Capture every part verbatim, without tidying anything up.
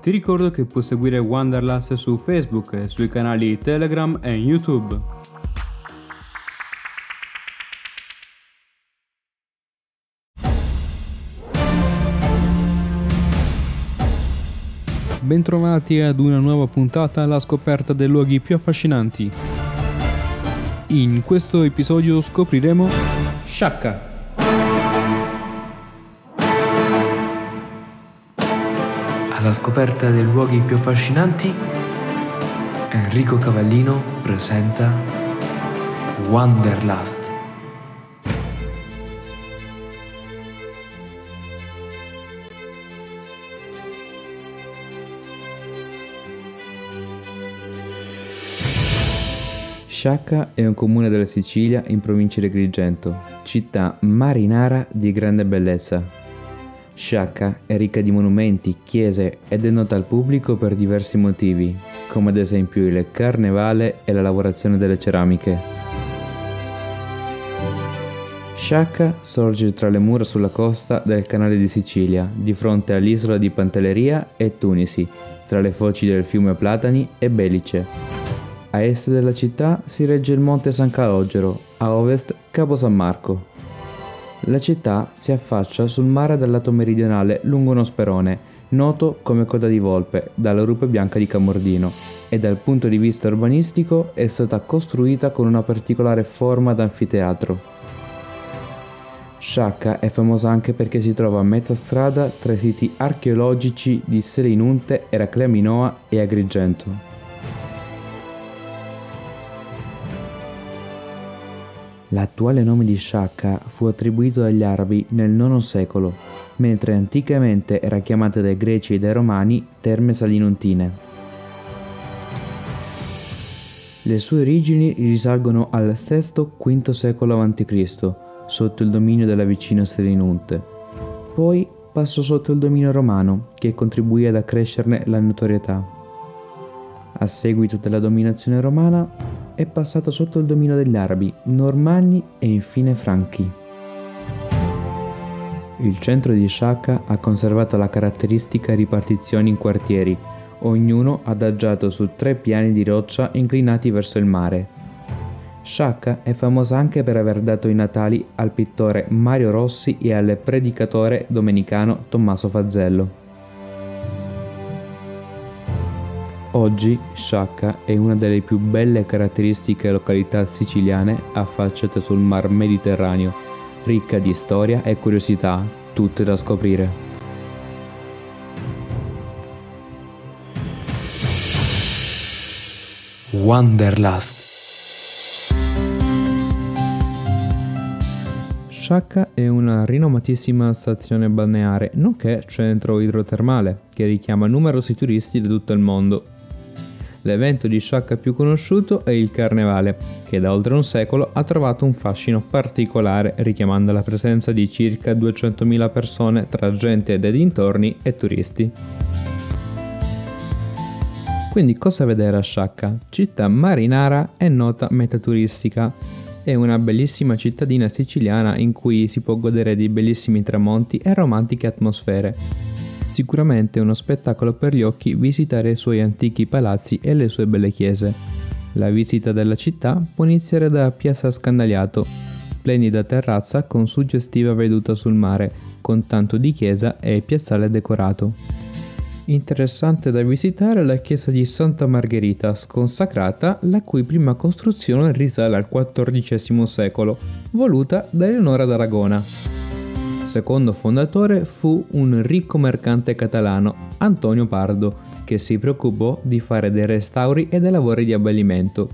Ti ricordo che puoi seguire Wanderlust su Facebook, sui canali Telegram e YouTube. Bentrovati ad una nuova puntata alla scoperta dei luoghi più affascinanti. In questo episodio scopriremo Sciacca. Alla scoperta dei luoghi più affascinanti, Enrico Cavallino presenta Wanderlust. Sciacca è un comune della Sicilia in provincia di Agrigento, città marinara di grande bellezza. Sciacca è ricca di monumenti, chiese ed è nota al pubblico per diversi motivi, come ad esempio il carnevale e la lavorazione delle ceramiche. Sciacca sorge tra le mura sulla costa del Canale di Sicilia, di fronte all'isola di Pantelleria e Tunisi, tra le foci del fiume Platani e Belice. A est della città si regge il Monte San Calogero, a ovest Capo San Marco. La città si affaccia sul mare dal lato meridionale lungo uno sperone, noto come Coda di Volpe, dalla rupe bianca di Camordino, e dal punto di vista urbanistico è stata costruita con una particolare forma d'anfiteatro. Sciacca è famosa anche perché si trova a metà strada tra i siti archeologici di Selinunte, Eraclea Minoa e Agrigento. L'attuale nome di Sciacca fu attribuito dagli arabi nel nono secolo, mentre anticamente era chiamata dai greci e dai romani Terme Salinuntine. Le sue origini risalgono al sesto quinto secolo avanti Cristo, sotto il dominio della vicina Selinunte. Poi passò sotto il dominio romano, che contribuì ad accrescerne la notorietà. A seguito della dominazione romana, è passato sotto il dominio degli arabi, normanni e infine franchi. Il centro di Sciacca ha conservato la caratteristica ripartizione in quartieri, ognuno adagiato su tre piani di roccia inclinati verso il mare. Sciacca è famosa anche per aver dato i natali al pittore Mario Rossi e al predicatore domenicano Tommaso Fazzello. Oggi Sciacca è una delle più belle e caratteristiche località siciliane affacciate sul Mar Mediterraneo, ricca di storia e curiosità, tutte da scoprire. Wanderlust. Sciacca è una rinomatissima stazione balneare, nonché centro idrotermale, che richiama numerosi turisti da tutto il mondo. L'evento di Sciacca più conosciuto è il Carnevale, che da oltre un secolo ha trovato un fascino particolare, richiamando la presenza di circa duecentomila persone tra gente dei dintorni e turisti. Quindi cosa vedere a Sciacca? Città marinara e nota meta turistica. È una bellissima cittadina siciliana in cui si può godere di bellissimi tramonti e romantiche atmosfere. Sicuramente uno spettacolo per gli occhi visitare i suoi antichi palazzi e le sue belle chiese. La visita della città può iniziare da Piazza Scandaliato, splendida terrazza con suggestiva veduta sul mare, con tanto di chiesa e piazzale decorato. Interessante da visitare è la chiesa di Santa Margherita, sconsacrata, la cui prima costruzione risale al quattordicesimo secolo, voluta da Eleonora d'Aragona. Il secondo fondatore fu un ricco mercante catalano, Antonio Pardo, che si preoccupò di fare dei restauri e dei lavori di abbellimento.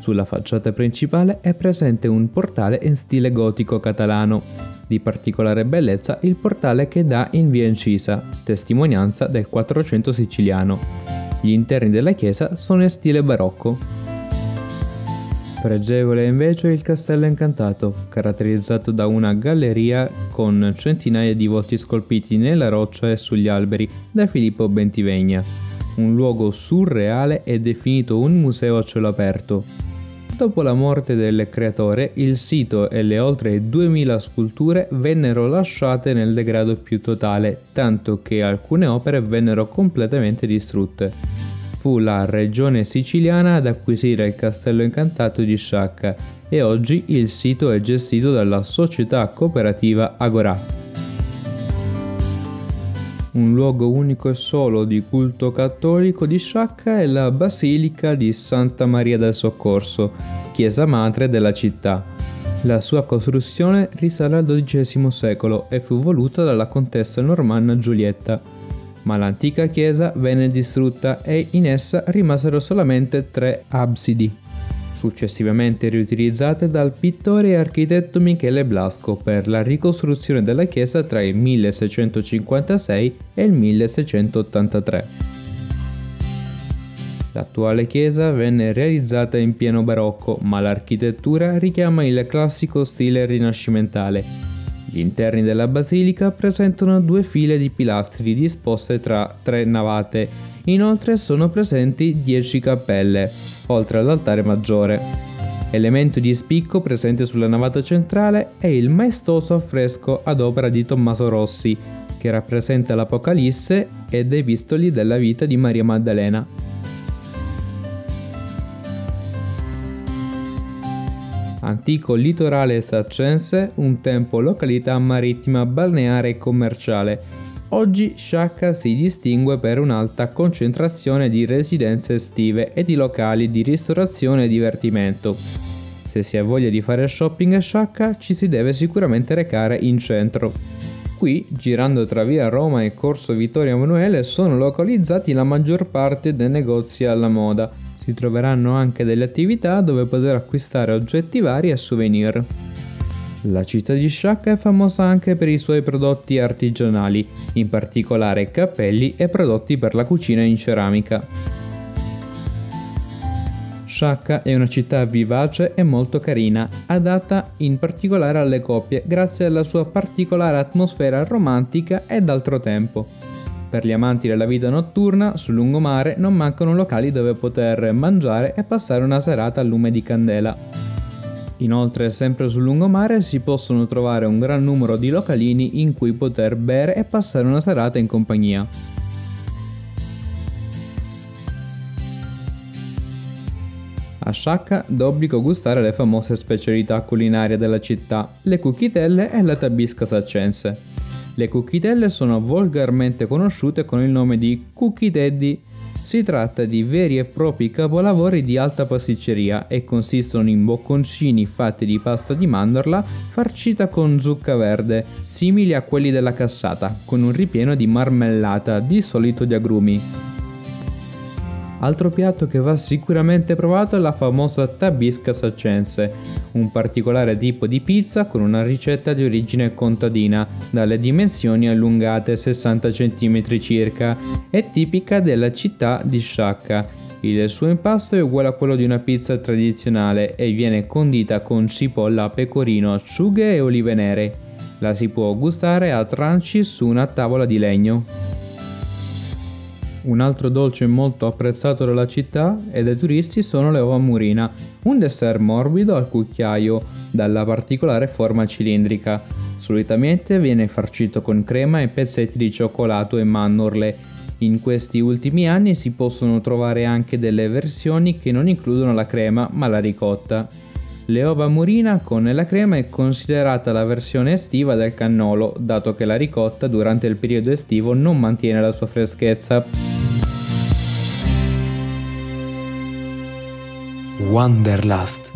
Sulla facciata principale è presente un portale in stile gotico catalano, di particolare bellezza il portale che dà in via Incisa, testimonianza del Quattrocento siciliano. Gli interni della chiesa sono in stile barocco. Pregevole invece è il Castello Incantato, caratterizzato da una galleria con centinaia di volti scolpiti nella roccia e sugli alberi da Filippo Bentivegna. Un luogo surreale è definito un museo a cielo aperto. dopo la morte del creatore, il sito e le oltre duemila sculture vennero lasciate nel degrado più totale, tanto che alcune opere vennero completamente distrutte. Fu la regione siciliana ad acquisire il Castello Incantato di Sciacca e oggi il sito è gestito dalla società cooperativa Agorà. Un luogo unico e solo di culto cattolico di Sciacca è la Basilica di Santa Maria del Soccorso, chiesa madre della città. La sua costruzione risale al dodicesimo secolo e fu voluta dalla contessa normanna Giulietta, ma l'antica chiesa venne distrutta e in essa rimasero solamente tre absidi, successivamente riutilizzate dal pittore e architetto Michele Blasco per la ricostruzione della chiesa tra il milleseicentocinquantasei e il milleseicentottantatre. L'attuale chiesa venne realizzata in pieno barocco, ma l'architettura richiama il classico stile rinascimentale. Gli interni della basilica presentano due file di pilastri disposte tra tre navate. Inoltre sono presenti dieci cappelle, oltre all'altare maggiore. Elemento di spicco presente sulla navata centrale è il maestoso affresco ad opera di Tommaso Rossi, che rappresenta l'Apocalisse e dei epistoli della vita di Maria Maddalena. Antico litorale saccense, un tempo località marittima, balneare e commerciale. Oggi Sciacca si distingue per un'alta concentrazione di residenze estive e di locali di ristorazione e divertimento. Se si ha voglia di fare shopping a Sciacca ci si deve sicuramente recare in centro. Qui, girando tra via Roma e Corso Vittorio Emanuele, sono localizzati la maggior parte dei negozi alla moda. Si troveranno anche delle attività dove poter acquistare oggetti vari e souvenir. La città di Sciacca è famosa anche per i suoi prodotti artigianali, in particolare cappelli e prodotti per la cucina in ceramica. Sciacca è una città vivace e molto carina, adatta in particolare alle coppie grazie alla sua particolare atmosfera romantica e d'altro tempo. Per gli amanti della vita notturna, sul lungomare non mancano locali dove poter mangiare e passare una serata a lume di candela. Inoltre, sempre sul lungomare si possono trovare un gran numero di localini in cui poter bere e passare una serata in compagnia. A Sciacca d'obbligo gustare le famose specialità culinarie della città, le cucchitelle e la tabisca saccense. Le cucchitelle sono volgarmente conosciute con il nome di cucchiteddi. Si tratta di veri e propri capolavori di alta pasticceria e consistono in bocconcini fatti di pasta di mandorla farcita con zucca verde, simili a quelli della cassata, con un ripieno di marmellata, di solito di agrumi. Altro piatto che va sicuramente provato è la famosa tabisca saccense, un particolare tipo di pizza con una ricetta di origine contadina, dalle dimensioni allungate sessanta centimetri circa, è tipica della città di Sciacca. Il suo impasto è uguale a quello di una pizza tradizionale e viene condita con cipolla, pecorino, acciughe e olive nere. La si può gustare a tranci su una tavola di legno. Un altro dolce molto apprezzato dalla città e dai turisti sono le uova murina, un dessert morbido al cucchiaio, dalla particolare forma cilindrica. Solitamente viene farcito con crema e pezzetti di cioccolato e mandorle. In questi ultimi anni si possono trovare anche delle versioni che non includono la crema ma la ricotta. Le uova murina con la crema è considerata la versione estiva del cannolo, dato che la ricotta durante il periodo estivo non mantiene la sua freschezza. Wanderlust.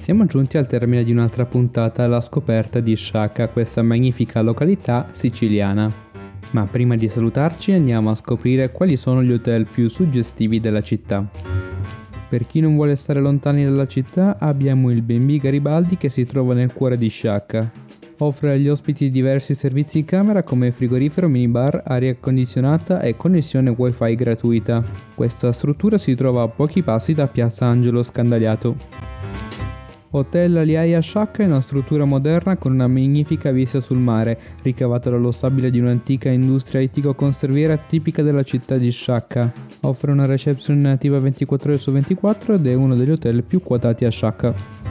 Siamo giunti al termine di un'altra puntata alla scoperta di Sciacca, questa magnifica località siciliana. Ma prima di salutarci andiamo a scoprire quali sono gli hotel più suggestivi della città. Per chi non vuole stare lontani dalla città abbiamo il B and B Garibaldi che si trova nel cuore di Sciacca. Offre agli ospiti diversi servizi in camera come frigorifero, minibar, aria condizionata e connessione wifi gratuita. Questa struttura si trova a pochi passi da Piazza Angelo Scandaliato. Hotel Aliaia Sciacca è una struttura moderna con una magnifica vista sul mare, ricavata dallo stabile di un'antica industria ittico-conserviera tipica della città di Sciacca. Offre una reception attiva ventiquattro ore su ventiquattro ed è uno degli hotel più quotati a Sciacca.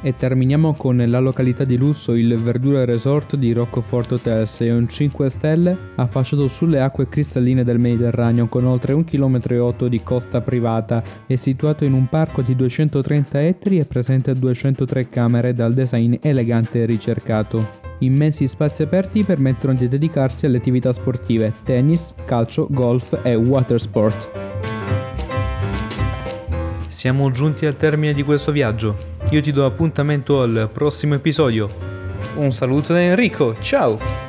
E terminiamo con la località di lusso, il Verdura Resort di Roccoforte Hotels, è un cinque stelle affacciato sulle acque cristalline del Mediterraneo con oltre un virgola otto chilometri di costa privata, è situato in un parco di duecentotrenta ettari e presenta duecentotre camere dal design elegante e ricercato. Immensi spazi aperti permettono di dedicarsi alle attività sportive, tennis, calcio, golf e watersport. Siamo giunti al termine di questo viaggio. Io ti do appuntamento al prossimo episodio. Un saluto da Enrico, ciao!